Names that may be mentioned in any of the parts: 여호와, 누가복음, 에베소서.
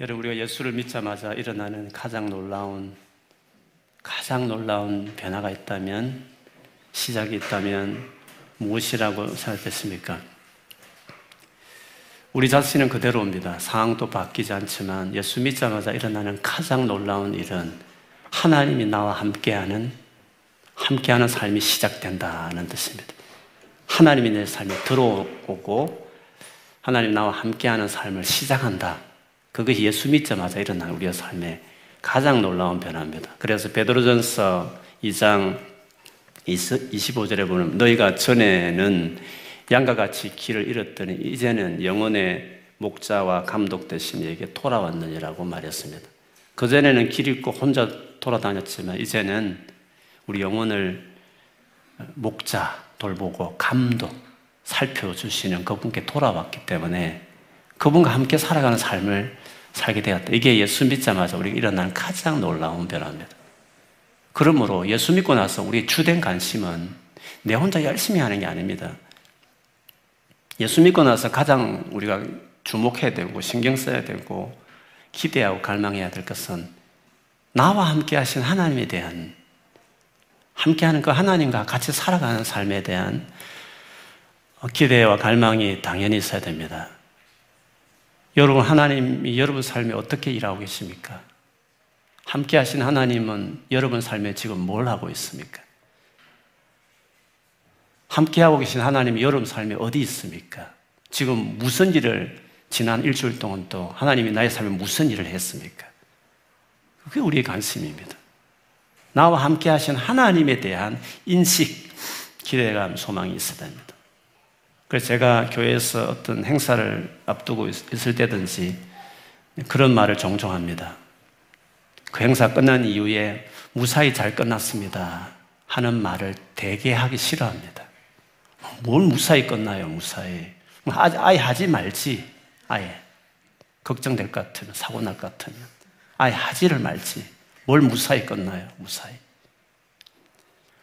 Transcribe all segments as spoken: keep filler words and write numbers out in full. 여러분, 우리가 예수를 믿자마자 일어나는 가장 놀라운 가장 놀라운 변화가 있다면, 시작이 있다면 무엇이라고 생각했습니까? 우리 자신은 그대로입니다. 상황도 바뀌지 않지만 예수 믿자마자 일어나는 가장 놀라운 일은 하나님이 나와 함께하는 함께하는 삶이 시작된다는 뜻입니다. 하나님이 내 삶에 들어오고 하나님이 나와 함께하는 삶을 시작한다. 그것이 예수 믿자마자 일어나는 우리의 삶의 가장 놀라운 변화입니다. 그래서 베드로전서 이 장 이십오 절에 보면, 너희가 전에는 양과 같이 길을 잃었더니 이제는 영혼의 목자와 감독 되신 이에게 돌아왔느니라고 말했습니다. 그전에는 길 잃고 혼자 돌아다녔지만 이제는 우리 영혼을 목자 돌보고 감독 살펴주시는 그분께 돌아왔기 때문에 그분과 함께 살아가는 삶을 살게 되었다. 이게 예수 믿자마자 우리가 일어나는 가장 놀라운 변화입니다. 그러므로 예수 믿고 나서 우리의 주된 관심은 내 혼자 열심히 하는 게 아닙니다. 예수 믿고 나서 가장 우리가 주목해야 되고 신경 써야 되고 기대하고 갈망해야 될 것은 나와 함께 하신 하나님에 대한, 함께하는 그 하나님과 같이 살아가는 삶에 대한 기대와 갈망이 당연히 있어야 됩니다. 여러분, 하나님이 여러분 삶에 어떻게 일하고 계십니까? 함께 하신 하나님은 여러분 삶에 지금 뭘 하고 있습니까? 함께하고 계신 하나님이 여러분 삶에 어디 있습니까? 지금 무슨 일을 지난 일주일 동안 또 하나님이 나의 삶에 무슨 일을 했습니까? 그게 우리의 관심입니다. 나와 함께 하신 하나님에 대한 인식, 기대감, 소망이 있어야 됩니다. 그래서 제가 교회에서 어떤 행사를 앞두고 있을 때든지 그런 말을 종종 합니다. 그 행사 끝난 이후에 무사히 잘 끝났습니다 하는 말을 되게 하기 싫어합니다. 뭘 무사히 끝나요, 무사히. 아예 하지 말지, 아예. 걱정될 것 같으면, 사고 날 것 같으면. 아예 하지를 말지. 뭘 무사히 끝나요, 무사히.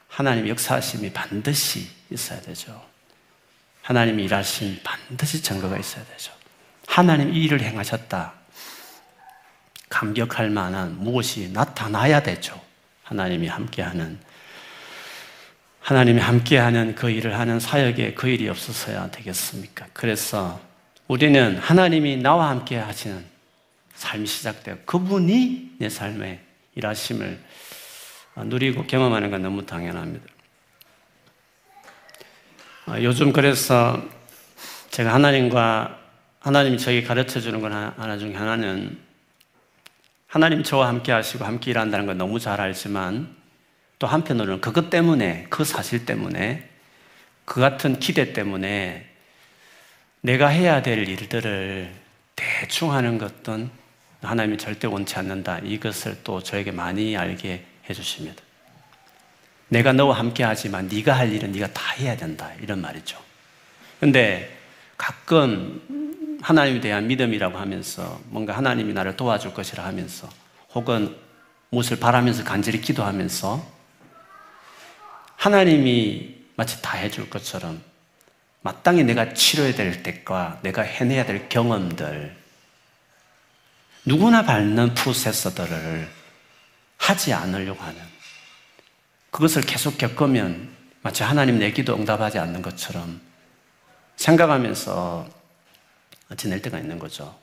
하나님 역사하심이 반드시 있어야 되죠. 하나님이 일하신 반드시 증거가 있어야 되죠. 하나님 이 일을 행하셨다. 감격할 만한 무엇이 나타나야 되죠. 하나님이 함께하는 하나님이 함께하는 그 일을 하는 사역에 그 일이 없어서야 되겠습니까? 그래서 우리는 하나님이 나와 함께 하시는 삶이 시작되고 그분이 내 삶에 일하심을 누리고 경험하는 건 너무 당연합니다. 요즘 그래서 제가 하나님과 하나님이 저에게 가르쳐주는 건 하나 중에 하나는, 하나님 저와 함께 하시고 함께 일한다는 걸 너무 잘 알지만 또 한편으로는 그것 때문에, 그 사실 때문에, 그 같은 기대 때문에 내가 해야 될 일들을 대충 하는 것은 하나님이 절대 원치 않는다. 이것을 또 저에게 많이 알게 해주십니다. 내가 너와 함께 하지만 네가 할 일은 네가 다 해야 된다. 이런 말이죠. 그런데 가끔 하나님에 대한 믿음이라고 하면서 뭔가 하나님이 나를 도와줄 것이라 하면서 혹은 무엇을 바라면서 간절히 기도하면서 하나님이 마치 다 해줄 것처럼 마땅히 내가 치러야 될 때과 내가 해내야 될 경험들, 누구나 밟는 프로세서들을 하지 않으려고 하는, 그것을 계속 겪으면 마치 하나님 내 기도 응답하지 않는 것처럼 생각하면서 지낼 때가 있는 거죠.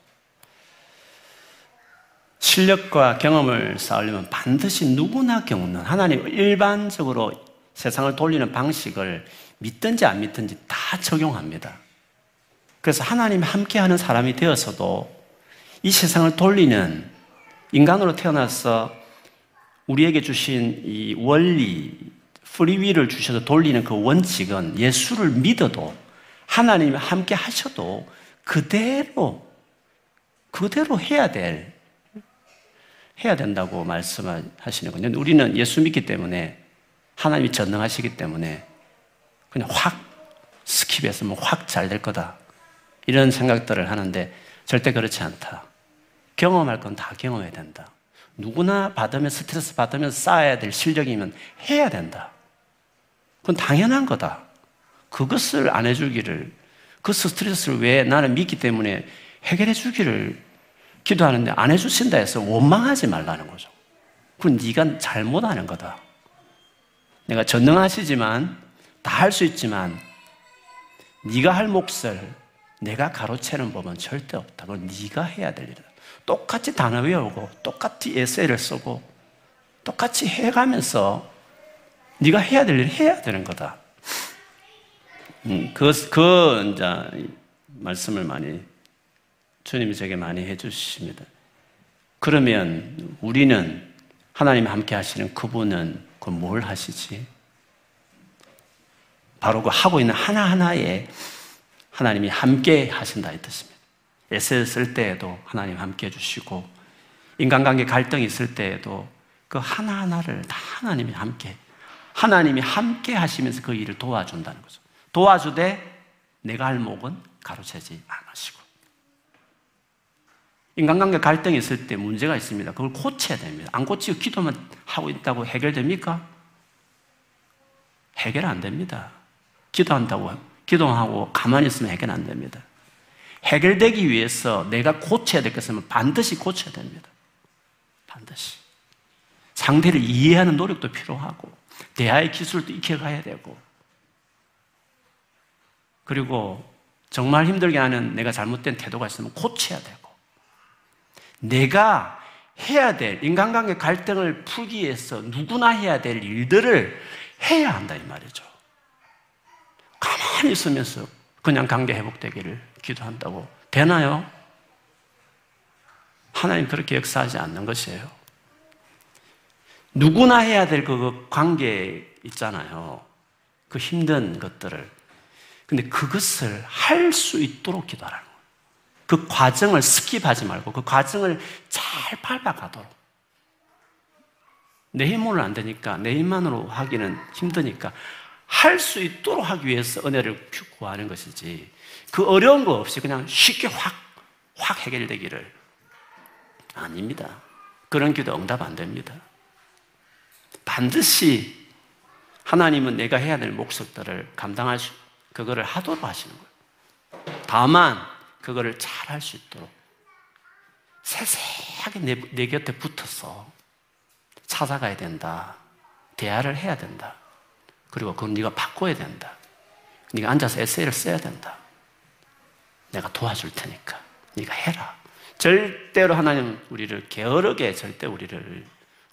실력과 경험을 쌓으려면 반드시 누구나 겪는, 하나님 일반적으로 세상을 돌리는 방식을 믿든지 안 믿든지 다 적용합니다. 그래서 하나님 함께하는 사람이 되어서도 이 세상을 돌리는, 인간으로 태어나서 우리에게 주신 이 원리, 프리윌을 주셔서 돌리는 그 원칙은 예수를 믿어도 하나님이 함께 하셔도 그대로 그대로 해야 될 해야 된다고 말씀하시는군요. 우리는 예수 믿기 때문에, 하나님이 전능하시기 때문에 그냥 확 스킵해서 뭐 확 잘 될 거다 이런 생각들을 하는데 절대 그렇지 않다. 경험할 건 다 경험해야 된다. 누구나 받으면, 스트레스 받으면 쌓아야 될 실력이면 해야 된다. 그건 당연한 거다. 그것을 안 해주기를, 그 스트레스를 왜 나는 믿기 때문에 해결해 주기를 기도하는데 안 해주신다 해서 원망하지 말라는 거죠. 그건 네가 잘못하는 거다. 내가 전능하시지만 다 할 수 있지만 네가 할 몫을 내가 가로채는 법은 절대 없다. 그건 네가 해야 될 일이다. 똑같이 단어 외우고 똑같이 에세이를 쓰고 똑같이 해가면서 네가 해야 될 일을 해야 되는 거다. 음, 그, 그 이제 말씀을 많이 주님이 저에게 많이 해주십니다. 그러면 우리는 하나님이 함께 하시는 그분은 그 뭘 하시지? 바로 그 하고 있는 하나하나에 하나님이 함께 하신다 이 뜻입니다. 에세이 쓸 때에도 하나님 함께 해주시고 인간관계 갈등이 있을 때에도 그 하나하나를 다 하나님이 함께 하나님이 함께 하시면서 그 일을 도와준다는 거죠. 도와주되 내가 할 목은 가로채지 않으시고 인간관계 갈등이 있을 때 문제가 있습니다. 그걸 고쳐야 됩니다. 안 고치고 기도만 하고 있다고 해결됩니까? 해결 안 됩니다. 기도한다고 기도하고 가만히 있으면 해결 안 됩니다. 해결되기 위해서 내가 고쳐야 될 것은 반드시 고쳐야 됩니다. 반드시. 상대를 이해하는 노력도 필요하고 대화의 기술도 익혀가야 되고 그리고 정말 힘들게 하는 내가 잘못된 태도가 있으면 고쳐야 되고 내가 해야 될 인간관계 갈등을 풀기 위해서 누구나 해야 될 일들을 해야 한다 이 말이죠. 가만히 있으면서 그냥 관계 회복되기를 기도한다고 되나요? 하나님 그렇게 역사하지 않는 것이에요. 누구나 해야 될 그 관계 있잖아요. 그 힘든 것들을 근데 그것을 할 수 있도록 기도하라는 거예요. 그 과정을 스킵하지 말고 그 과정을 잘 밟아가도록. 내 힘으로는 안 되니까 내 힘만으로 하기는 힘드니까 할 수 있도록 하기 위해서 은혜를 구하는 것이지 그 어려운 거 없이 그냥 쉽게 확, 확 해결되기를 아닙니다. 그런 기도 응답 안 됩니다. 반드시 하나님은 내가 해야 될 목적들을 감당할 수 그거를 하도록 하시는 거예요. 다만 그거를 잘 할 수 있도록 세세하게 내, 내 곁에 붙어서 찾아가야 된다. 대화를 해야 된다. 그리고 그건 네가 바꿔야 된다. 네가 앉아서 에세이를 써야 된다. 내가 도와줄 테니까 네가 해라. 절대로 하나님 우리를 게으르게 절대 우리를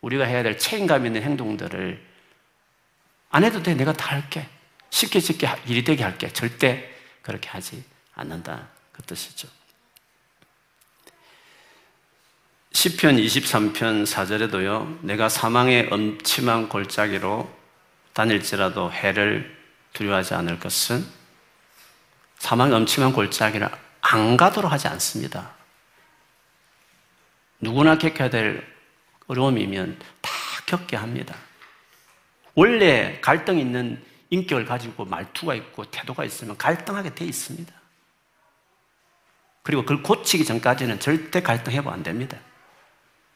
우리가 해야 될 책임감 있는 행동들을 안 해도 돼. 내가 다 할게. 쉽게 쉽게 일이 되게 할게. 절대 그렇게 하지 않는다. 그 뜻이죠. 시편 이십삼 편 사 절에도요. 내가 사망의 엄침한 골짜기로 다닐지라도 해를 두려워하지 않을 것은 사망의 엄침한 골짜기를 안 가도록 하지 않습니다. 누구나 겪어야 될 어려움이면 다 겪게 합니다. 원래 갈등이 있는 인격을 가지고 말투가 있고 태도가 있으면 갈등하게 돼 있습니다. 그리고 그걸 고치기 전까지는 절대 갈등 해보 안 됩니다.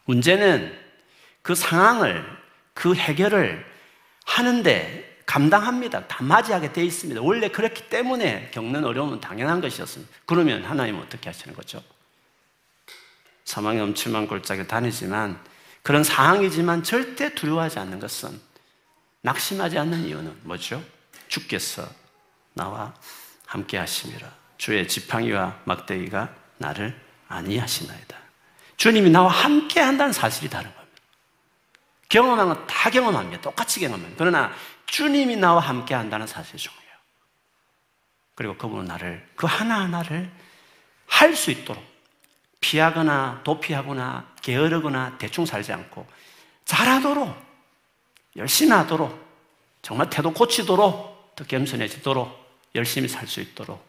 문제는 그 상황을, 그 해결을 하는데 감당합니다. 다 맞이하게 돼 있습니다. 원래 그렇기 때문에 겪는 어려움은 당연한 것이었습니다. 그러면 하나님은 어떻게 하시는 거죠? 사망의 엄침한 골짜기를 다니지만 그런 상황이지만 절대 두려워하지 않는 것은 낙심하지 않는 이유는 뭐죠? 주께서 나와 함께 하심이라. 주의 지팡이와 막대기가 나를 안위하시나이다. 주님이 나와 함께 한다는 사실이 다른 겁니다. 경험한 건 다 경험합니다. 똑같이 경험합니다. 그러나 주님이 나와 함께 한다는 사실이 중요해요. 그리고 그분은 나를 그 하나하나를 할 수 있도록 피하거나 도피하거나 게으르거나 대충 살지 않고 잘하도록 열심히 하도록 정말 태도 고치도록 더 겸손해지도록 열심히 살 수 있도록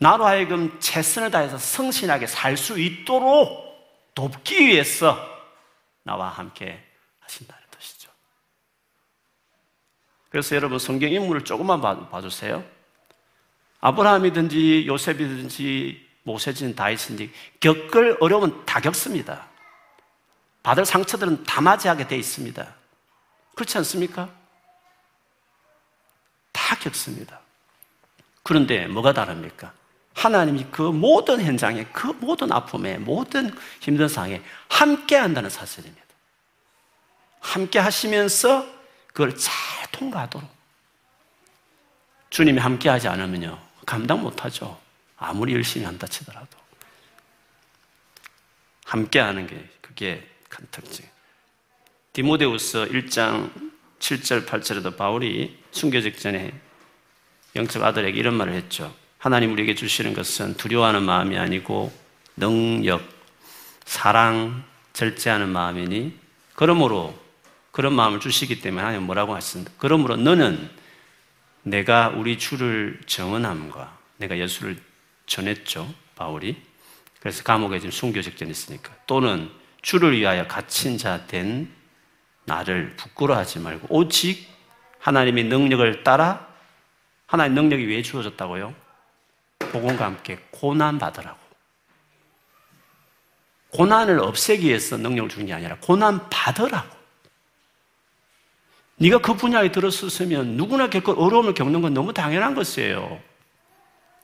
나로 하여금 최선을 다해서 성실하게 살 수 있도록 돕기 위해서 나와 함께 하신다는 뜻이죠. 그래서 여러분 성경 인물을 조금만 봐주세요. 아브라함이든지 요셉이든지 모세든 다윗이든지 겪을 어려움은 다 겪습니다. 받을 상처들은 다 맞이하게 돼 있습니다. 그렇지 않습니까? 다 겪습니다. 그런데 뭐가 다릅니까? 하나님이 그 모든 현장에, 그 모든 아픔에, 모든 힘든 상황에 함께 한다는 사실입니다. 함께 하시면서 그걸 잘 통과하도록. 주님이 함께 하지 않으면요, 감당 못하죠. 아무리 열심히 한다 치더라도. 함께 하는 게, 그게 큰 특징. 디모데후서 일 장 칠 절 팔 절에도 바울이 순교 직전에 영접 아들에게 이런 말을 했죠. 하나님 우리에게 주시는 것은 두려워하는 마음이 아니고 능력, 사랑, 절제하는 마음이니 그러므로 그런 마음을 주시기 때문에 하나님 뭐라고 하셨습니까? 그러므로 너는 내가 우리 주를 정언함과 내가 예수를 전했죠. 바울이. 그래서 감옥에 지금 순교 직전에 있으니까 또는 주를 위하여 갇힌 자 된 나를 부끄러워하지 말고 오직 하나님의 능력을 따라 하나님 능력이 왜 주어졌다고요? 복음과 함께 고난받으라고. 고난을 없애기 위해서 능력을 주는 게 아니라 고난받으라고. 네가 그 분야에 들어섰으면 누구나 겪을 어려움을 겪는 건 너무 당연한 것이에요.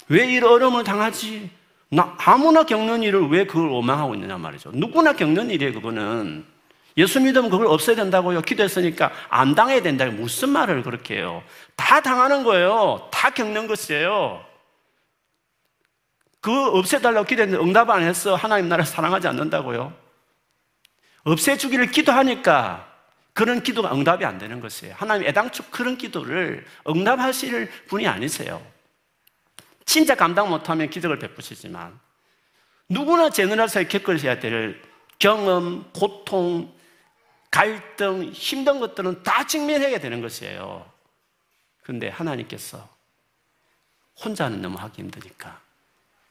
왜 이런 어려움을 당하지? 나 아무나 겪는 일을 왜 그걸 원망하고 있느냐 말이죠. 누구나 겪는 일이에요. 그거는 예수 믿으면 그걸 없애야 된다고요. 기도했으니까 안 당해야 된다고. 무슨 말을 그렇게 해요. 다 당하는 거예요. 다 겪는 것이에요. 그 없애달라고 기도했는데 응답 안 했어. 하나님 나를 사랑하지 않는다고요. 없애주기를 기도하니까 그런 기도가 응답이 안 되는 것이에요. 하나님 애당초 그런 기도를 응답하실 분이 아니세요. 진짜 감당 못하면 기적을 베푸시지만 누구나 제너럴사에 겪으셔야 될 경험, 고통, 갈등, 힘든 것들은 다 직면해야 되는 것이에요. 그런데 하나님께서 혼자는 너무 하기 힘드니까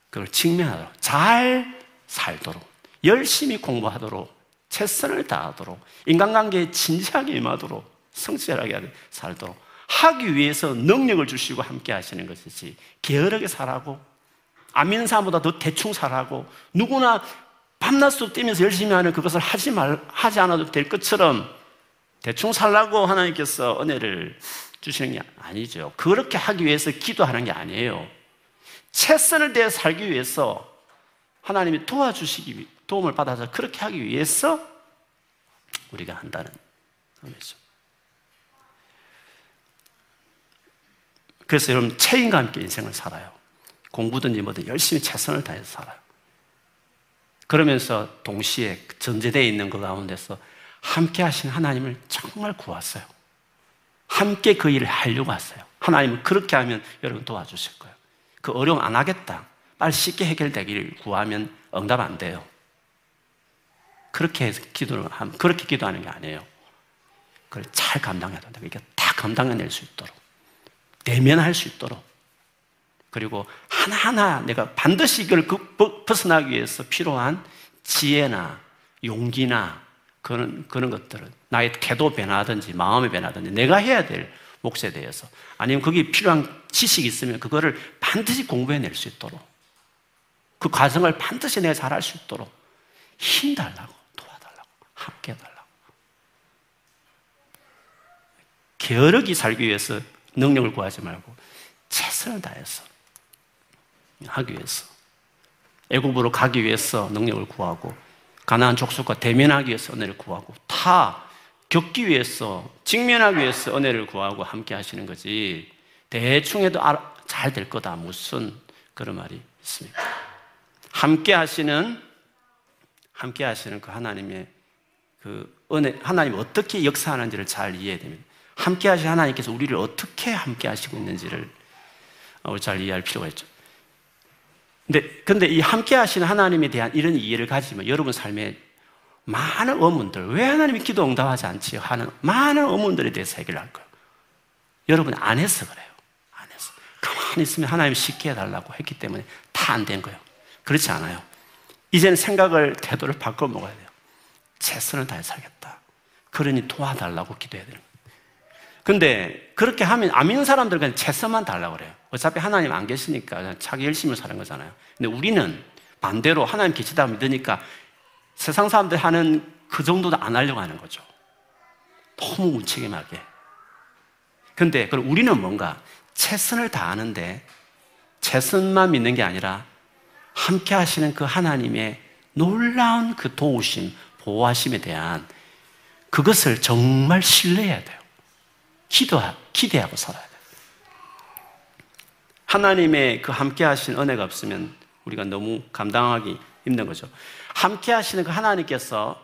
그걸 직면하도록, 잘 살도록, 열심히 공부하도록, 최선을 다하도록, 인간관계에 진지하게 임하도록, 성실하게 살도록 하기 위해서 능력을 주시고 함께 하시는 것이지 게으르게 살라고, 안 믿는 사람보다 더 대충 살라고, 누구나 밤낮으로 뛰면서 열심히 하는 그것을 하지 말, 하지 않아도 될 것처럼 대충 살라고 하나님께서 은혜를 주시는 게 아니죠. 그렇게 하기 위해서 기도하는 게 아니에요. 최선을 다해 살기 위해서 하나님이 도와주시기, 도움을 받아서 그렇게 하기 위해서 우리가 한다는 의미죠. 그래서 여러분, 책임과 함께 인생을 살아요. 공부든지 뭐든 열심히 최선을 다해서 살아요. 그러면서 동시에 전제되어 있는 그 가운데서 함께 하신 하나님을 정말 구했어요. 함께 그 일을 하려고 왔어요. 하나님은 그렇게 하면 여러분 도와주실 거예요. 그 어려움 안 하겠다, 빨리 쉽게 해결되기를 구하면 응답 안 돼요. 그렇게 해서 기도를 하면, 그렇게 기도하는 게 아니에요. 그걸 잘 감당해야 된다. 그러니까 다 감당해낼 수 있도록, 대면할 수 있도록, 그리고 하나하나 내가 반드시 이걸 벗어나기 위해서 필요한 지혜나 용기나 그런, 그런 것들은 나의 태도 변화든지 마음의 변화든지 내가 해야 될 몫에 대해서, 아니면 거기에 필요한 지식이 있으면 그거를 반드시 공부해낼 수 있도록, 그 과정을 반드시 내가 잘할 수 있도록 힘 달라고, 도와달라고, 함께 해달라고. 게으르게 살기 위해서 능력을 구하지 말고 최선을 다해서 하기 위해서, 애굽으로 가기 위해서 능력을 구하고, 가나안 족속과 대면하기 위해서 은혜를 구하고, 다 겪기 위해서, 직면하기 위해서 은혜를 구하고 함께 하시는 거지 대충 해도 잘 될 거다, 무슨 그런 말이 있습니까? 함께 하시는, 함께 하시는 그 하나님의 그 은혜, 하나님이 어떻게 역사하는지를 잘 이해해야 됩니다. 함께 하신 하나님께서 우리를 어떻게 함께 하시고 있는지를 우리 잘 이해할 필요가 있죠. 근데, 근데 이 함께 하시는 하나님에 대한 이런 이해를 가지면 여러분 삶에 많은 의문들, 왜 하나님이 기도 응답하지 않지? 하는 많은 의문들에 대해서 해결할 거예요. 여러분 안 해서 그래요. 안 해서. 가만히 있으면 하나님 쉽게 해달라고 했기 때문에 다 안 된 거예요. 그렇지 않아요. 이제는 생각을, 태도를 바꿔 먹어야 돼요. 최선을 다해 살겠다. 그러니 도와달라고 기도해야 되는 거예요. 근데 그렇게 하면 안 믿는 사람들은 그냥 채서만 달라고 그래요. 어차피 하나님 안 계시니까 그냥 자기 열심히 사는 거잖아요. 근데 우리는 반대로 하나님 계시다 믿으니까 세상 사람들 하는 그 정도도 안 하려고 하는 거죠. 너무 무책임하게. 근데 그럼 우리는 뭔가 최선을 다하는데 제 손만 믿는 게 아니라 함께 하시는 그 하나님의 놀라운 그 도우심, 보호하심에 대한 그것을 정말 신뢰해야 돼요. 기도, 기대하고 살아야 돼요. 하나님의 그 함께 하신 은혜가 없으면 우리가 너무 감당하기 힘든 거죠. 함께 하시는 그 하나님께서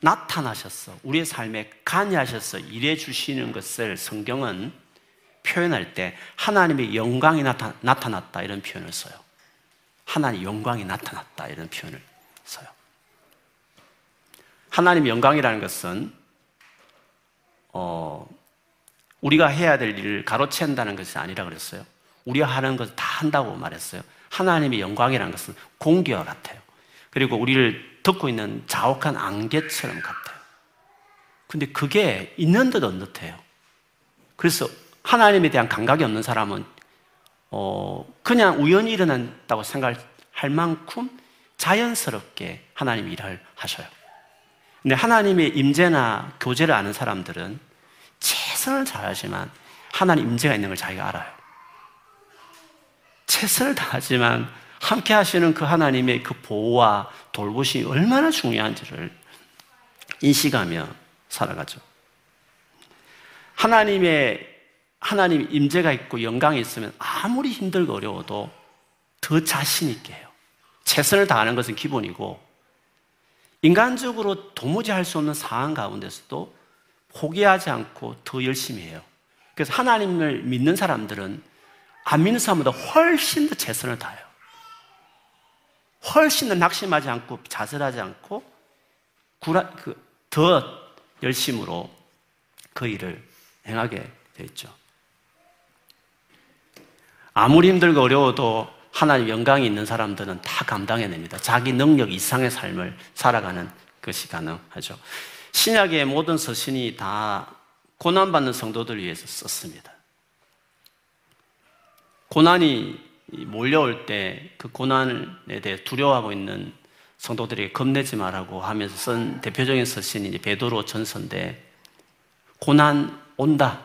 나타나셔서 우리의 삶에 간이하셔서 일해 주시는 것을 성경은 표현할 때 하나님의 영광이 나타, 나타났다 이런 표현을 써요. 하나님의 영광이 나타났다 이런 표현을 써요. 하나님의 영광이라는 것은 어, 우리가 해야 될 일을 가로챈다는 것이 아니라 그랬어요. 우리가 하는 것을 다 한다고 말했어요. 하나님의 영광이라는 것은 공기와 같아요. 그리고 우리를 덮고 있는 자욱한 안개처럼 같아요. 근데 그게 있는 듯 없는 듯해요. 그래서 하나님에 대한 감각이 없는 사람은 어, 그냥 우연히 일어난다고 생각할 만큼 자연스럽게 하나님 일을 하셔요. 근데 하나님의 임재나 교제를 아는 사람들은 최선을 다하지만 하나님 임재가 있는 걸 자기가 알아요. 최선을 다하지만 함께 하시는 그 하나님의 그 보호와 돌보심이 얼마나 중요한지를 인식하며 살아가죠. 하나님의 하나님 임재가 있고 영광이 있으면 아무리 힘들고 어려워도 더 자신 있게 해요. 최선을 다하는 것은 기본이고 인간적으로 도무지 할 수 없는 상황 가운데서도 포기하지 않고 더 열심히 해요. 그래서 하나님을 믿는 사람들은 안 믿는 사람보다 훨씬 더 최선을 다해요. 훨씬 더 낙심하지 않고 좌절하지 않고 구라, 그, 더 열심으로 그 일을 행하게 되어 있죠. 아무리 힘들고 어려워도 하나님 영광이 있는 사람들은 다 감당해냅니다. 자기 능력 이상의 삶을 살아가는 것이 가능하죠. 신약의 모든 서신이 다 고난받는 성도들 위해서 썼습니다. 고난이 몰려올 때 그 고난에 대해 두려워하고 있는 성도들에게 겁내지 말라고 하면서 쓴 대표적인 서신이 이제 베드로 전서인데, 고난 온다.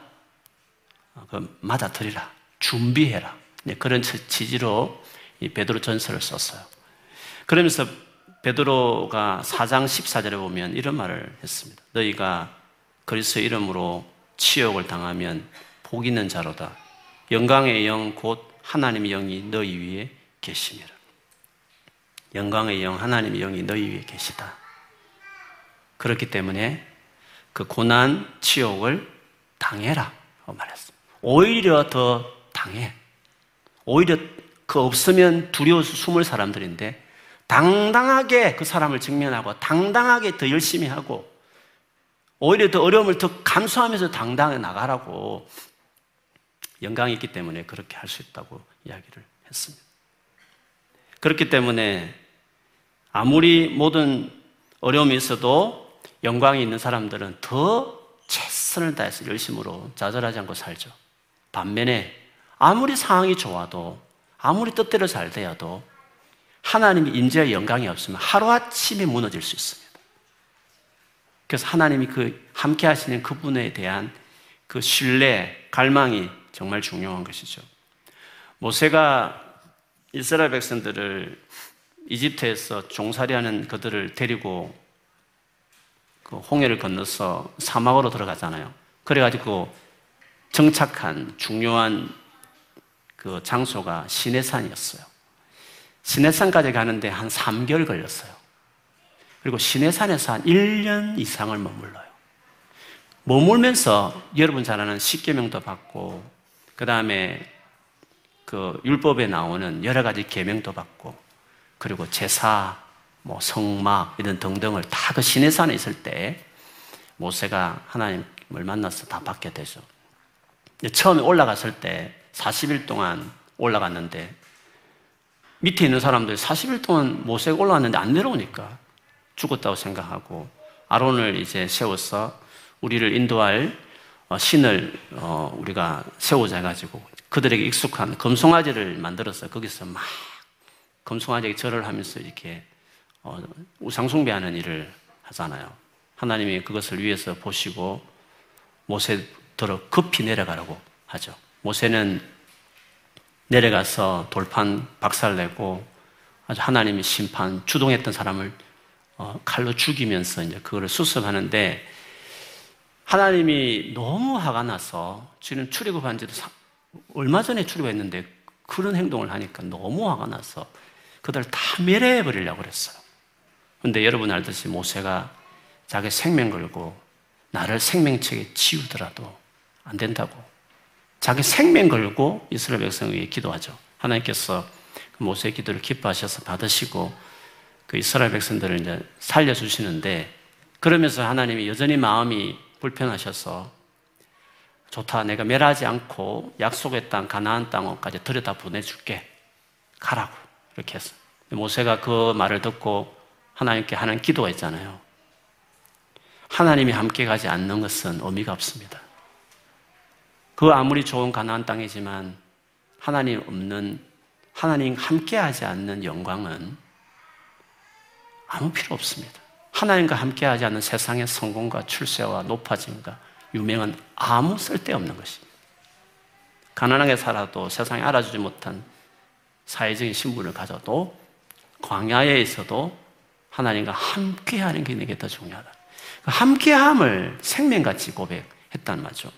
그럼 맞아들이라. 준비해라. 그런 취지로 이 베드로 전서를 썼어요. 그러면서 베드로가 사 장 십사 절에 보면 이런 말을 했습니다. 너희가 그리스도의 이름으로 치욕을 당하면 복 있는 자로다. 영광의 영 곧 하나님의 영이 너희 위에 계시니라. 영광의 영, 하나님의 영이 너희 위에 계시다. 그렇기 때문에 그 고난, 치욕을 당해라 말했습니다. 오히려 더 당해. 오히려 그 없으면 두려워서 숨을 사람들인데 당당하게 그 사람을 직면하고 당당하게 더 열심히 하고 오히려 더 어려움을 더 감수하면서 당당히 나가라고, 영광이 있기 때문에 그렇게 할 수 있다고 이야기를 했습니다. 그렇기 때문에 아무리 모든 어려움이 있어도 영광이 있는 사람들은 더 최선을 다해서 열심으로 좌절하지 않고 살죠. 반면에 아무리 상황이 좋아도 아무리 뜻대로 잘 되어도 하나님의 임재와 영광이 없으면 하루아침에 무너질 수 있습니다. 그래서 하나님이 그 함께 하시는 그분에 대한 그 신뢰, 갈망이 정말 중요한 것이죠. 모세가 이스라엘 백성들을 이집트에서 종살이하는 그들을 데리고 그 홍해를 건너서 사막으로 들어가잖아요. 그래가지고 정착한 중요한 그 장소가 시내산이었어요. 시내산까지 가는데 한 삼 개월 걸렸어요. 그리고 시내산에서 한 일 년 이상을 머물러요. 머물면서 여러분 잘 아는 십계명도 받고 그 다음에 그 율법에 나오는 여러 가지 계명도 받고 그리고 제사, 뭐 성막 이런 등등을 다 그 시내산에 있을 때 모세가 하나님을 만나서 다 받게 되죠. 처음에 올라갔을 때 사십 일 동안 올라갔는데 밑에 있는 사람들이 사십 일 동안 모세가 올라왔는데 안 내려오니까 죽었다고 생각하고 아론을 이제 세워서 우리를 인도할 신을 우리가 세우자 해가지고 그들에게 익숙한 금송아지를 만들어서 거기서 막 금송아지에게 절을 하면서 이렇게 우상숭배하는 일을 하잖아요. 하나님이 그것을 위해서 보시고 모세더러 급히 내려가라고 하죠. 모세는 내려가서 돌판 박살내고 아주 하나님의 심판, 주동했던 사람을 칼로 죽이면서 이제 그거를 수습하는데 하나님이 너무 화가 나서 지금 출애굽한 지도 얼마 전에 출애굽했는데 그런 행동을 하니까 너무 화가 나서 그들 다 멸해버리려고 그랬어요. 그런데 여러분 알듯이 모세가 자기 생명 걸고 나를 생명책에 치우더라도 안 된다고 자기 생명 걸고 이스라엘 백성 위해 기도하죠. 하나님께서 모세의 기도를 기뻐하셔서 받으시고 그 이스라엘 백성들을 이제 살려주시는데 그러면서 하나님이 여전히 마음이 불편하셔서 좋다, 내가 멸하지 않고 약속의 땅 가나안 땅까지 들여다 보내줄게, 가라고 이렇게 했어요. 모세가 그 말을 듣고 하나님께 하는 기도가 있잖아요. 하나님이 함께 가지 않는 것은 의미가 없습니다. 그 아무리 좋은 가나안 땅이지만 하나님 없는, 하나님 함께하지 않는 영광은 아무 필요 없습니다. 하나님과 함께하지 않는 세상의 성공과 출세와 높아짐과 유명은 아무 쓸데없는 것입니다. 가난하게 살아도 세상에 알아주지 못한 사회적인 신분을 가져도 광야에 있어도 하나님과 함께하는 게 내게 더 중요하다. 그 함께함을 생명같이 고백했단 말이죠.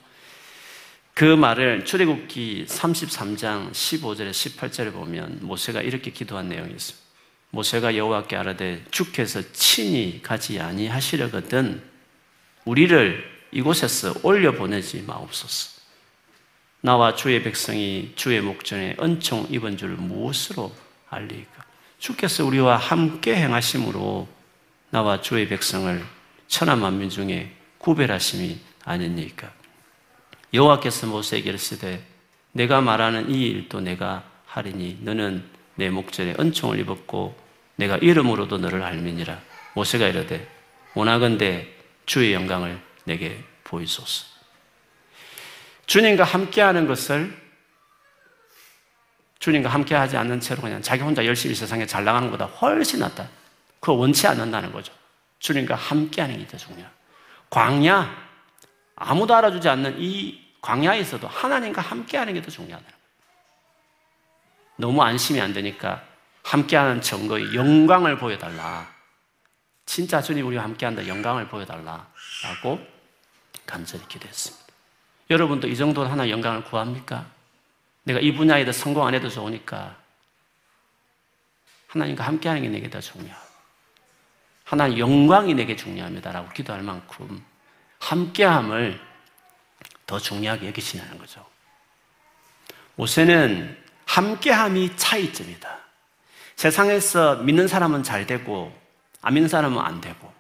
그 말을 출애굽기 삼십삼 장 십오 절에서 십팔 절에 보면 모세가 이렇게 기도한 내용이 있습니다. 모세가 여호와께 아뢰되 주께서 친히 가지 아니하시려거든 우리를 이곳에서 올려보내지 마옵소서. 나와 주의 백성이 주의 목전에 은총 입은 줄을 무엇으로 알리까? 주께서 우리와 함께 행하심으로 나와 주의 백성을 천하 만민 중에 구별하심이 아니니까. 여호와께서 모세에게 이르시되 내가 말하는 이 일도 내가 하리니 너는 내 목전에 은총을 입었고 내가 이름으로도 너를 알미니라. 모세가 이르되 원하건대 주의 영광을 내게 보이소서. 주님과 함께하는 것을 주님과 함께하지 않는 채로 그냥 자기 혼자 열심히 세상에 잘 나가는 것보다 훨씬 낫다. 그거 원치 않는다는 거죠. 주님과 함께하는 게 더 중요해요. 광야, 아무도 알아주지 않는 이 광야에서도 하나님과 함께하는 게 더 중요하다. 너무 안심이 안 되니까 함께하는 증거의 영광을 보여달라. 진짜 주님 우리와 함께한다, 영광을 보여달라 라고 간절히 기도했습니다. 여러분도 이 정도로 하나 영광을 구합니까? 내가 이 분야에 더 성공 안 해도 좋으니까 하나님과 함께하는 게 내게 더 중요하다, 하나님 영광이 내게 중요합니다 라고 기도할 만큼 함께함을 더 중요하게 여기시냐는 거죠. 모세는 함께함이 차이점이다. 세상에서 믿는 사람은 잘 되고 안 믿는 사람은 안 되고,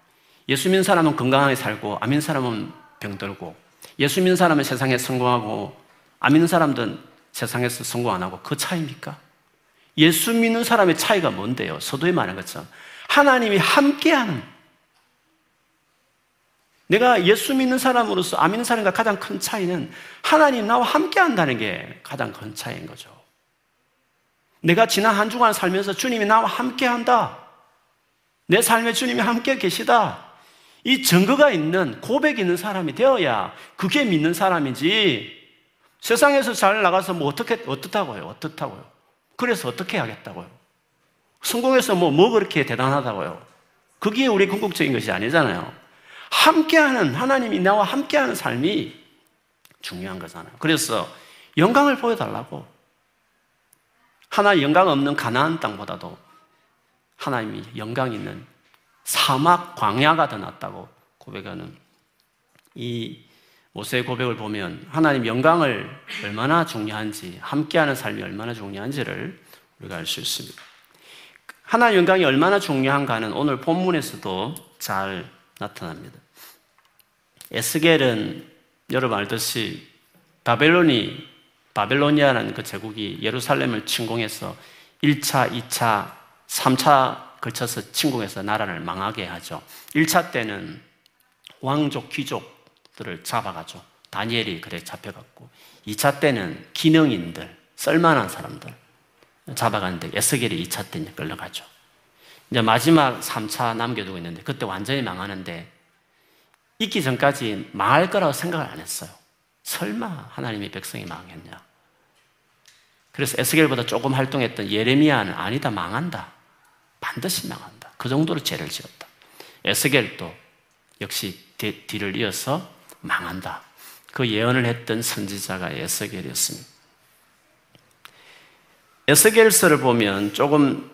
예수 믿는 사람은 건강하게 살고 안 믿는 사람은 병들고, 예수 믿는 사람은 세상에 성공하고 안 믿는 사람들은 세상에서 성공 안 하고, 그 차이입니까? 예수 믿는 사람의 차이가 뭔데요? 서두에 말한 것처럼 하나님이 함께하는, 내가 예수 믿는 사람으로서 안 믿는 사람과 가장 큰 차이는 하나님 나와 함께한다는 게 가장 큰 차이인 거죠. 내가 지난 한 주간 살면서 주님이 나와 함께한다, 내 삶에 주님이 함께 계시다, 이 증거가 있는, 고백이 있는 사람이 되어야 그게 믿는 사람이지, 세상에서 잘 나가서 뭐 어떻게, 어떻다고요? 어떻다고요? 그래서 어떻게 하겠다고요? 성공해서 뭐, 뭐 그렇게 대단하다고요? 그게 우리 궁극적인 것이 아니잖아요. 함께하는, 하나님이 나와 함께하는 삶이 중요한 거잖아요. 그래서 영광을 보여달라고. 하나 영광 없는 가나안 땅보다도 하나님이 영광 있는 사막 광야가 더 낫다고 고백하는 이 모세의 고백을 보면 하나님 영광을 얼마나 중요한지, 함께하는 삶이 얼마나 중요한지를 우리가 알 수 있습니다. 하나님 영광이 얼마나 중요한가는 오늘 본문에서도 잘 나타납니다. 에스겔은 여러분 알듯이 바벨론이, 바벨로니아라는 그 제국이 예루살렘을 침공해서 일 차, 이 차, 삼 차 걸쳐서 침공해서 나라를 망하게 하죠. 일 차 때는 왕족, 귀족들을 잡아가죠. 다니엘이 그래 잡혀갔고, 이 차 때는 기능인들, 쓸만한 사람들 잡아가는데 에스겔이 이 차 때 이제 끌려가죠. 이제 마지막 삼 차 남겨두고 있는데 그때 완전히 망하는데 있기 전까지 망할 거라고 생각을 안 했어요. 설마 하나님의 백성이 망했냐? 그래서 에스겔보다 조금 활동했던 예레미야는 아니다, 망한다. 반드시 망한다. 그 정도로 죄를 지었다. 에스겔도 역시 뒤를 이어서 망한다. 그 예언을 했던 선지자가 에스겔이었습니다. 에스겔서를 보면 조금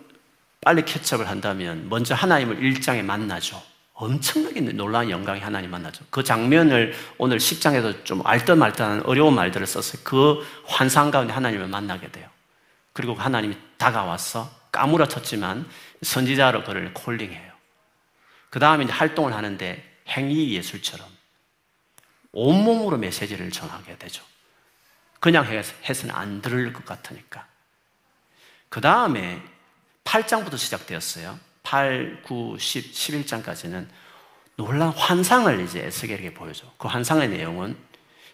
빨리 캐첩을 한다면 먼저 하나님을 일 장에 만나죠. 엄청나게 놀라운 영광의 하나님 만나죠. 그 장면을 오늘 십 장에서 좀 알듯 말듯한 어려운 말들을 써서 그 환상 가운데 하나님을 만나게 돼요. 그리고 하나님이 다가와서 까무라쳤지만 선지자로 그를 콜링해요. 그 다음에 이제 활동을 하는데 행위 예술처럼 온몸으로 메시지를 전하게 되죠. 그냥 해서는 안 들을 것 같으니까. 그 다음에 팔 장부터 시작되었어요. 팔, 구, 십, 십일 장까지는 놀라운 환상을 이제 에스겔에게 보여줘. 그 환상의 내용은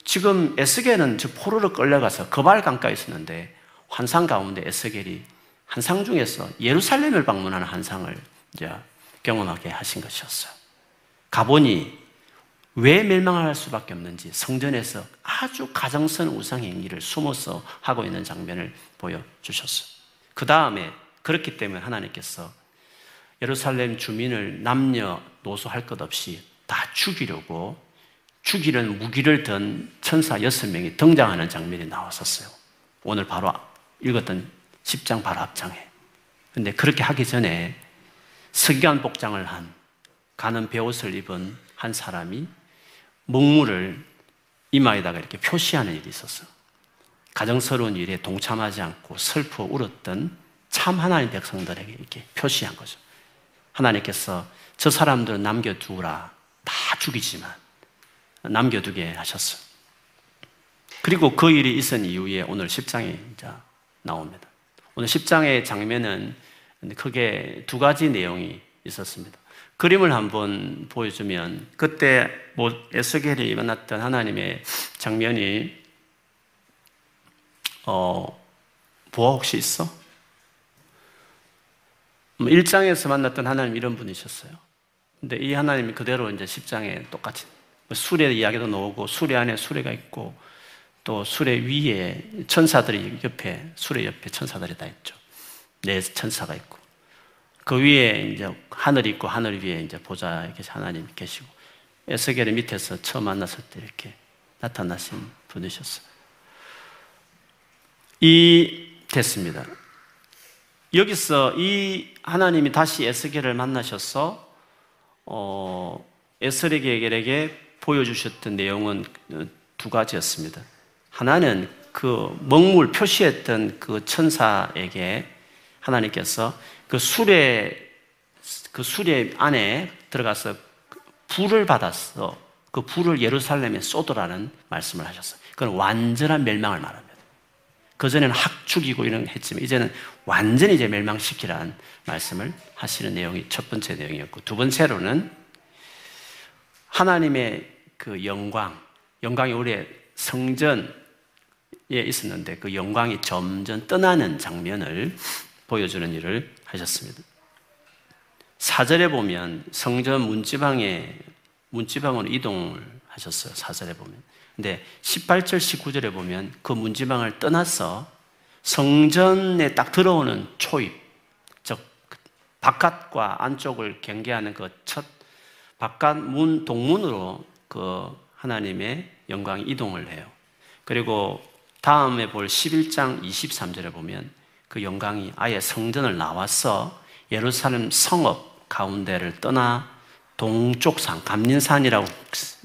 지금 에스겔은 저 포로로 끌려가서 거발 강가에 있었는데 환상 가운데 에스겔이 환상 중에서 예루살렘을 방문하는 환상을 이제 경험하게 하신 것이었어요. 가보니 왜 멸망할 수밖에 없는지 성전에서 아주 가정스러운 우상 행위를 숨어서 하고 있는 장면을 보여주셨어요. 그 다음에 그렇기 때문에 하나님께서 예루살렘 주민을 남녀 노소할 것 없이 다 죽이려고 죽이는 무기를 든 천사 여섯 명이 등장하는 장면이 나왔었어요. 오늘 바로 읽었던 십 장 바로 앞장에. 근데 그렇게 하기 전에 서기관 복장을 한 가는 베옷을 입은 한 사람이 먹물을 이마에다가 이렇게 표시하는 일이 있었어요. 가정스러운 일에 동참하지 않고 슬퍼 울었던 참 하나님 백성들에게 이렇게 표시한 거죠. 하나님께서 저 사람들을 남겨두라. 다 죽이지만 남겨두게 하셨어요. 그리고 그 일이 있은 이후에 오늘 십 장이 이제 나옵니다. 오늘 십 장의 장면은 크게 두 가지 내용이 있었습니다. 그림을 한번 보여주면 그때 뭐 에스겔이 만났던 하나님의 장면이 어, 보아 혹시 있어? 일 장에서 만났던 하나님 이런 분이셨어요. 근데 이 하나님이 그대로 이제 십 장에 똑같이 수레 이야기도 나오고 수레 안에 수레가 있고 또 수레 위에 천사들이 옆에 수레 옆에 천사들이 다 있죠. 네 천사가 있고 그 위에 이제 하늘이 있고 하늘 위에 이제 보좌에 하나님이 계시고 에스겔의 밑에서 처음 만났을 때 이렇게 나타나신 분이셨어요. 이 됐습니다. 여기서 이 하나님이 다시 에스겔을 만나셔서 어, 에스겔에게 보여주셨던 내용은 두 가지였습니다. 하나는 그 먹물 표시했던 그 천사에게 하나님께서 그 수레 그 수레 안에 들어가서 불을 받았어. 그 불을 예루살렘에 쏟으라는 말씀을 하셨어요. 그건 완전한 멸망을 말합니다. 그전에는 확 죽이고 이런 했지만 이제는 완전히 이제 멸망시키라는 말씀을 하시는 내용이 첫 번째 내용이었고 두 번째로는 하나님의 그 영광, 영광이 우리의 성전에 있었는데 그 영광이 점점 떠나는 장면을 보여주는 일을 하셨습니다. 사 절에 보면 성전 문지방에, 문지방으로 이동을 하셨어요. 사 절에 보면. 근데 십팔 절, 십구 절에 보면 그 문지방을 떠나서 성전에 딱 들어오는 초입, 즉 바깥과 안쪽을 경계하는 그 첫 바깥 문 동문으로 그 하나님의 영광이 이동을 해요. 그리고 다음에 볼 십일 장 이십삼 절에 보면 그 영광이 아예 성전을 나와서 예루살렘 성읍 가운데를 떠나 동쪽산, 감린산이라고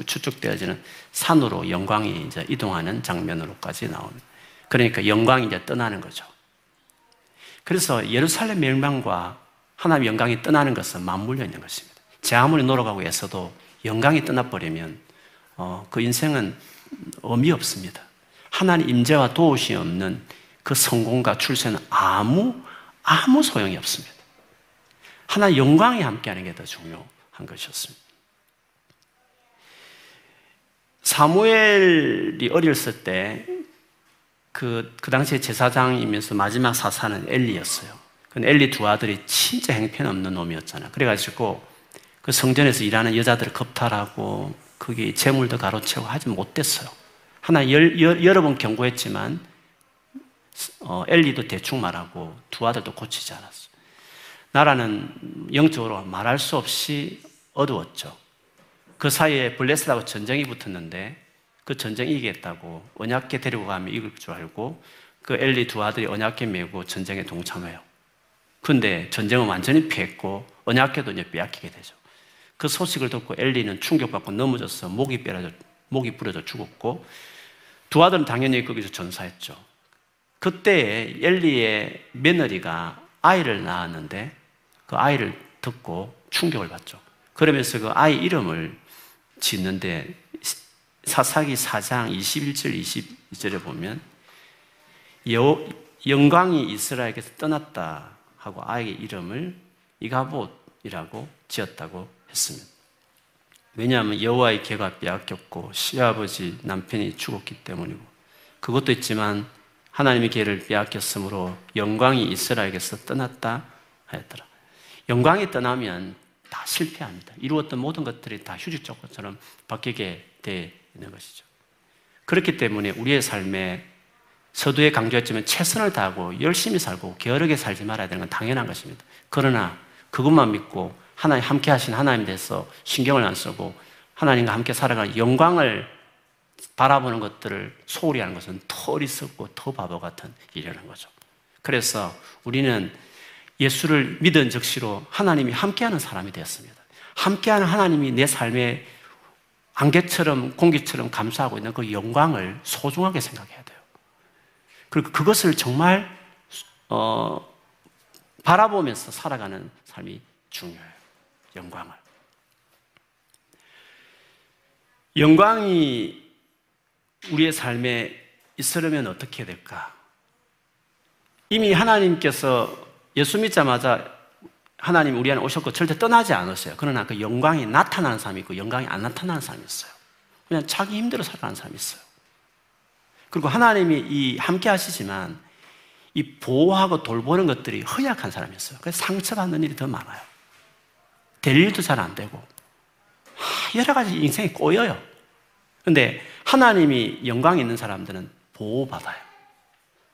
추측되어지는 산으로 영광이 이제 이동하는 장면으로까지 나옵니다. 그러니까 영광이 이제 떠나는 거죠. 그래서 예루살렘 멸망과 하나님의 영광이 떠나는 것은 맞물려 있는 것입니다. 제 아무리 노력하고 애써도 영광이 떠나버리면 어, 그 인생은 의미 없습니다. 하나님 임재와 도우심이 없는 그 성공과 출세는 아무, 아무 소용이 없습니다. 하나 영광이 함께하는 게 더 중요해요. 한 것이었습니다. 사무엘이 어렸을 때 그 그 당시에 제사장이면서 마지막 사사는 엘리였어요. 그 엘리 두 아들이 진짜 행편없는 놈이었잖아. 그래가지고 그 성전에서 일하는 여자들을 겁탈하고 거기 재물도 가로채고 하지 못했어요. 하나 열, 열, 여러 번 경고했지만 어, 엘리도 대충 말하고 두 아들도 고치지 않았어요. 나라는 영적으로 말할 수 없이 어두웠죠. 그 사이에 블레셋하고 전쟁이 붙었는데 그 전쟁 이기겠다고 언약궤 데리고 가면 이길 줄 알고 그 엘리 두 아들이 언약궤 메고 전쟁에 동참해요. 근데 전쟁은 완전히 피했고 언약궤도 이제 빼앗기게 되죠. 그 소식을 듣고 엘리는 충격받고 넘어져서 목이 빼라져, 목이 부러져 죽었고 두 아들은 당연히 거기서 전사했죠. 그때 엘리의 며느리가 아이를 낳았는데 그 아이를 듣고 충격을 받죠. 그러면서 그 아이 이름을 짓는데 사사기 사 장 이십일 절 이십이 절에 보면 여, 영광이 이스라엘에게서 떠났다 하고 아이의 이름을 이가봇이라고 지었다고 했습니다. 왜냐하면 여호와의 궤가 빼앗겼고 시아버지 남편이 죽었기 때문이고 그것도 있지만 하나님의 궤를 빼앗겼으므로 영광이 이스라엘에게서 떠났다 하였더라. 영광이 떠나면 다 실패합니다. 이루었던 모든 것들이 다 휴지적 것처럼 바뀌게 되는 것이죠. 그렇기 때문에 우리의 삶에 서두에 강조했지만 최선을 다하고 열심히 살고 게으르게 살지 말아야 되는 건 당연한 것입니다. 그러나 그것만 믿고 하나님 함께 하신 하나님에 대해서 신경을 안 쓰고 하나님과 함께 살아가는 영광을 바라보는 것들을 소홀히 하는 것은 더 어리석고 더 바보 같은 일이라는 거죠. 그래서 우리는 예수를 믿은 즉시로 하나님이 함께하는 사람이 되었습니다. 함께하는 하나님이 내 삶에 안개처럼 공기처럼 감싸고 있는 그 영광을 소중하게 생각해야 돼요. 그리고 그것을 정말 어, 바라보면서 살아가는 삶이 중요해요. 영광을. 영광이 우리의 삶에 있으려면 어떻게 될까? 이미 하나님께서 예수 믿자마자 하나님 우리 안에 오셨고 절대 떠나지 않으세요. 그러나 그 영광이 나타나는 사람이 있고 영광이 안 나타나는 사람이 있어요. 그냥 자기 힘대로 살아가는 사람이 있어요. 그리고 하나님이 이 함께 하시지만 이 보호하고 돌보는 것들이 허약한 사람이 있어요. 그래서 상처받는 일이 더 많아요. 될 일도 잘 안 되고 여러 가지 인생이 꼬여요. 그런데 하나님이 영광이 있는 사람들은 보호받아요.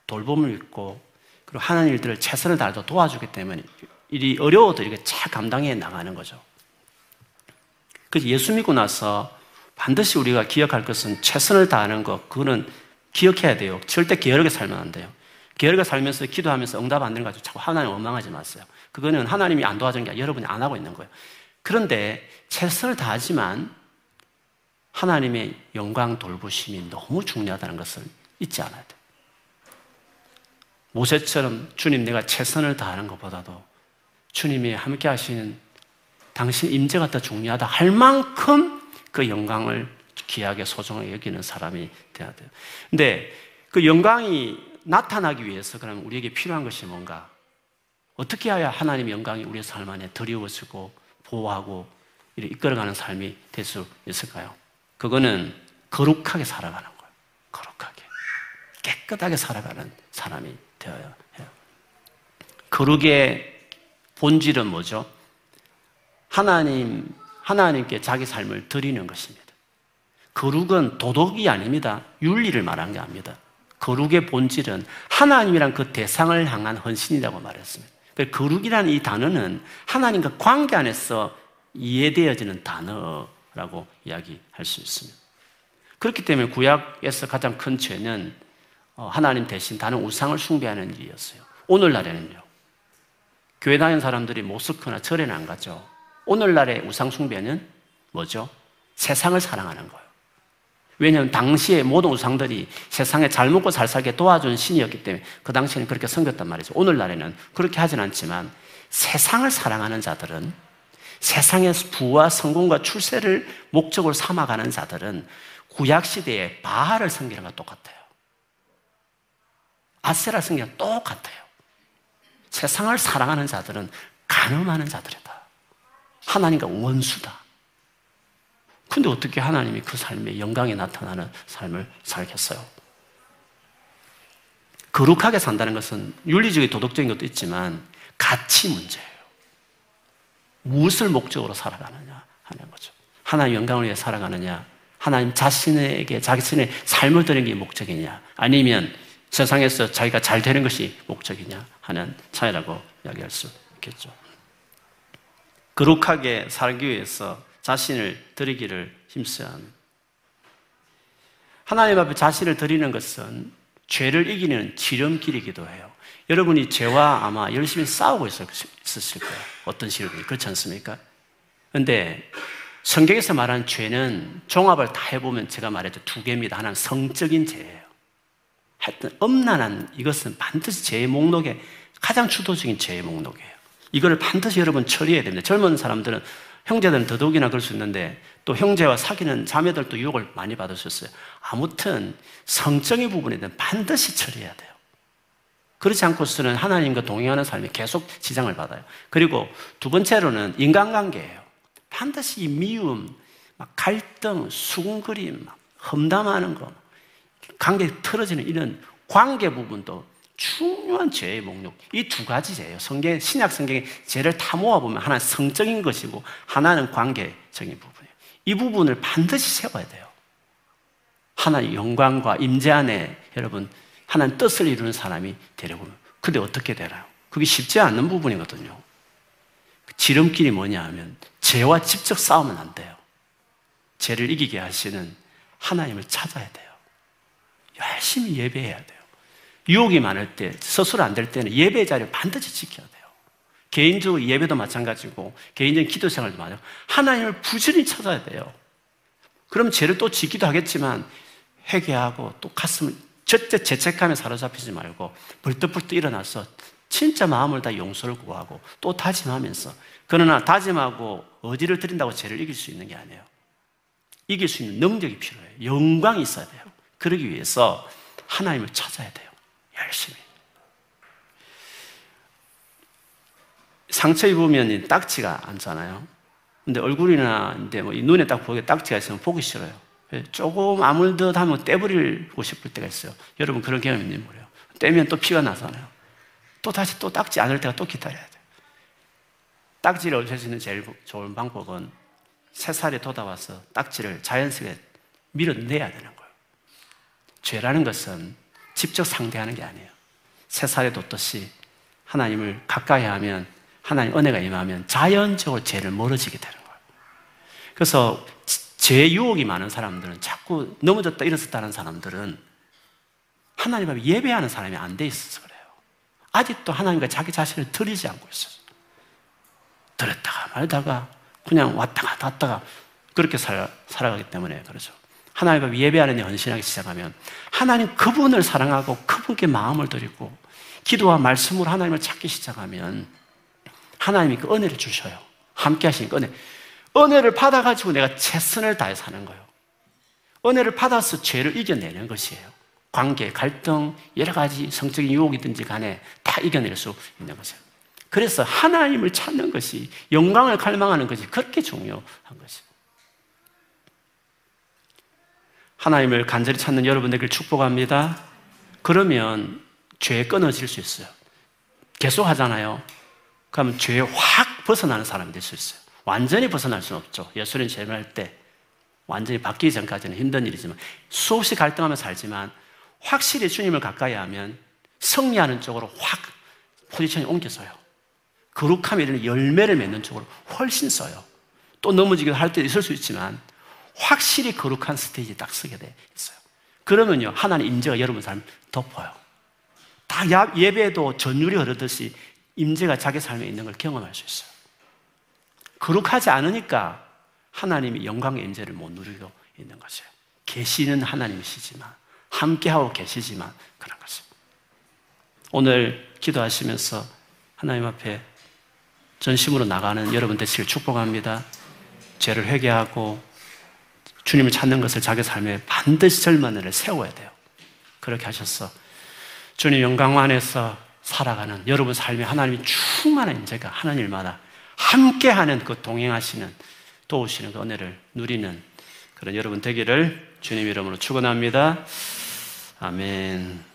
돌봄을 믿고 그리고 하나님 일들을 최선을 다해서 도와주기 때문에 일이 어려워도 이렇게 잘 감당해 나가는 거죠. 그래서 예수 믿고 나서 반드시 우리가 기억할 것은 최선을 다하는 것, 그거는 기억해야 돼요. 절대 게으르게 살면 안 돼요. 게으르게 살면서 기도하면서 응답 안 되는 거 가지고 자꾸 하나님 원망하지 마세요. 그거는 하나님이 안 도와주는 게 아니라 여러분이 안 하고 있는 거예요. 그런데 최선을 다하지만 하나님의 영광 돌보심이 너무 중요하다는 것을 잊지 않아야 돼요. 모세처럼 주님 내가 최선을 다하는 것보다도 주님이 함께 하시는 당신 임재가 더 중요하다 할 만큼 그 영광을 귀하게 소중하게 여기는 사람이 돼야 돼요. 근데 그 영광이 나타나기 위해서 그럼 우리에게 필요한 것이 뭔가? 어떻게 해야 하나님의 영광이 우리의 삶 안에 드리워지고 보호하고 이끌어가는 삶이 될 수 있을까요? 그거는 거룩하게 살아가는 거예요. 거룩하게. 깨끗하게 살아가는 사람이 되어야 해요. 거룩의 본질은 뭐죠? 하나님 하나님께 자기 삶을 드리는 것입니다. 거룩은 도덕이 아닙니다. 윤리를 말한 게 아닙니다. 거룩의 본질은 하나님이란 그 대상을 향한 헌신이라고 말했습니다. 거룩이라는 이 단어는 하나님과 관계 안에서 이해되어지는 단어라고 이야기할 수 있습니다. 그렇기 때문에 구약에서 가장 큰 죄는 하나님 대신 다른 우상을 숭배하는 일이었어요. 오늘날에는요. 교회 다니는 사람들이 모스크나 절에는 안 가죠. 오늘날의 우상 숭배는 뭐죠? 세상을 사랑하는 거예요. 왜냐하면 당시의 모든 우상들이 세상에 잘 먹고 잘 살게 도와준 신이었기 때문에 그 당시에는 그렇게 섬겼단 말이죠. 오늘날에는 그렇게 하진 않지만 세상을 사랑하는 자들은 세상의 부와 성공과 출세를 목적으로 삼아가는 자들은 구약시대에 바알을 섬기는 것과 똑같아요. 아세라를 섬기는 것과 똑같아요. 세상을 사랑하는 자들은 간음하는 자들이다. 하나님과 원수다. 근데 어떻게 하나님이 그 삶에 영광이 나타나는 삶을 살겠어요? 거룩하게 산다는 것은 윤리적인 도덕적인 것도 있지만 가치 문제예요. 무엇을 목적으로 살아가느냐 하는 거죠. 하나님 영광을 위해 살아가느냐, 하나님 자신에게 자신의 삶을 드리는 게 목적이냐, 아니면 세상에서 자기가 잘 되는 것이 목적이냐 하는 차이라고 이야기할 수 있겠죠. 거룩하게 살기 위해서 자신을 드리기를 힘써야 합니다. 하나님 앞에 자신을 드리는 것은 죄를 이기는 지름길이기도 해요. 여러분이 죄와 아마 열심히 싸우고 있었을 거예요. 어떤 식으로 그렇지 않습니까? 그런데 성경에서 말하는 죄는 종합을 다 해보면 제가 말해도 두 개입니다. 하나는 성적인 죄예요. 하여튼 엄난한 이것은 반드시 죄의 목록에 가장 주도적인 죄의 목록이에요. 이걸 반드시 여러분 처리해야 됩니다. 젊은 사람들은, 형제들은 더더욱이나 그럴 수 있는데 또 형제와 사귀는 자매들도 유혹을 많이 받을 수 있어요. 아무튼 성적인 부분에 대해서는 반드시 처리해야 돼요. 그렇지 않고서는 하나님과 동행하는 삶이 계속 지장을 받아요. 그리고 두 번째로는 인간관계예요. 반드시 이 미움, 막 갈등, 수군거림, 막 험담하는 거, 관계 틀어지는 이런 관계 부분도 중요한 죄의 목록. 이 두 가지 죄예요. 성경, 신약 성경의 죄를 다 모아보면 하나는 성적인 것이고 하나는 관계적인 부분이에요. 이 부분을 반드시 세워야 돼요. 하나의 영광과 임재 안에 여러분 하나님 뜻을 이루는 사람이 되려고. 근데 어떻게 되나요? 그게 쉽지 않는 부분이거든요. 지름길이 뭐냐 하면 죄와 직접 싸우면 안 돼요. 죄를 이기게 하시는 하나님을 찾아야 돼요. 열심히 예배해야 돼요. 유혹이 많을 때, 스스로 안 될 때는 예배 자리를 반드시 지켜야 돼요. 개인적으로 예배도 마찬가지고 개인적인 기도 생활도 마찬가지고 하나님을 부지런히 찾아야 돼요. 그럼 죄를 또 지기도 하겠지만 회개하고 또 가슴을 절대 죄책감에 사로잡히지 말고 벌떡벌떡 일어나서 진짜 마음을 다 용서를 구하고 또 다짐하면서, 그러나 다짐하고 어디를 드린다고 죄를 이길 수 있는 게 아니에요. 이길 수 있는 능력이 필요해요. 영광이 있어야 돼요. 그러기 위해서 하나님을 찾아야 돼요. 열심히. 상처 입으면 딱지가 않잖아요. 근데 얼굴이나 이제 뭐 눈에 딱 보게 딱지가 있으면 보기 싫어요. 조금 아물 듯 하면 떼버리고 싶을 때가 있어요. 여러분 그런 경험 있는지 모르요. 떼면 또 피가 나잖아요. 또 다시 또 딱지 않을 때가 또 기다려야 돼요. 딱지를 없앨 수 있는 제일 좋은 방법은 새살이 돋아와서 딱지를 자연스럽게 밀어내야 되는 거예요. 죄라는 것은 직접 상대하는 게 아니에요. 새살에 돋듯이 하나님을 가까이 하면, 하나님 은혜가 임하면 자연적으로 죄를 멀어지게 되는 거예요. 그래서 죄 유혹이 많은 사람들은, 자꾸 넘어졌다 일어섰다는 사람들은 하나님 앞에 예배하는 사람이 안 돼 있어서 그래요. 아직도 하나님과 자기 자신을 드리지 않고 있어요. 들었다가 말다가 그냥 왔다 갔다 왔다가 그렇게 살, 살아가기 때문에 그러죠. 하나님 앞에 예배하는 데 헌신하기 시작하면 하나님 그분을 사랑하고 그분께 마음을 드리고 기도와 말씀으로 하나님을 찾기 시작하면 하나님이 그 은혜를 주셔요. 함께 하시니까 은혜. 은혜를 받아가지고 내가 최선을 다해 사는 거예요. 은혜를 받아서 죄를 이겨내는 것이에요. 관계, 갈등, 여러 가지 성적인 유혹이든지 간에 다 이겨낼 수 있는 것이에요. 그래서 하나님을 찾는 것이, 영광을 갈망하는 것이 그렇게 중요한 것이에요. 하나님을 간절히 찾는 여러분들에게 축복합니다. 그러면 죄에 끊어질 수 있어요. 계속 하잖아요. 그러면 죄에 확 벗어나는 사람이 될 수 있어요. 완전히 벗어날 수는 없죠. 예수님 재림할 때 완전히 바뀌기 전까지는 힘든 일이지만, 수없이 갈등하며 살지만 확실히 주님을 가까이 하면 승리하는 쪽으로 확 포지션이 옮겨서요. 거룩함에 이르는 열매를 맺는 쪽으로 훨씬 써요. 또 넘어지기도 할 때도 있을 수 있지만 확실히 거룩한 스테이지에 딱 서게 돼 있어요. 그러면요, 하나님 임재가 여러분 삶을 덮어요. 다 예배도 전율이 흐르듯이 임재가 자기 삶에 있는 걸 경험할 수 있어요. 거룩하지 않으니까 하나님이 영광의 임재를 못 누리고 있는 것이에요. 계시는 하나님이시지만, 함께하고 계시지만 그런 것이에요. 오늘 기도하시면서 하나님 앞에 전심으로 나가는 여러분 되시길 축복합니다. 죄를 회개하고 주님을 찾는 것을 자기 삶에 반드시 절만을 세워야 돼요. 그렇게 하셔서 주님 영광 안에서 살아가는 여러분 삶에 하나님이 충만한 임재가 하는 일마다 함께하는, 그 동행하시는, 도우시는 그 은혜를 누리는 그런 여러분 되기를 주님 이름으로 축원합니다. 아멘.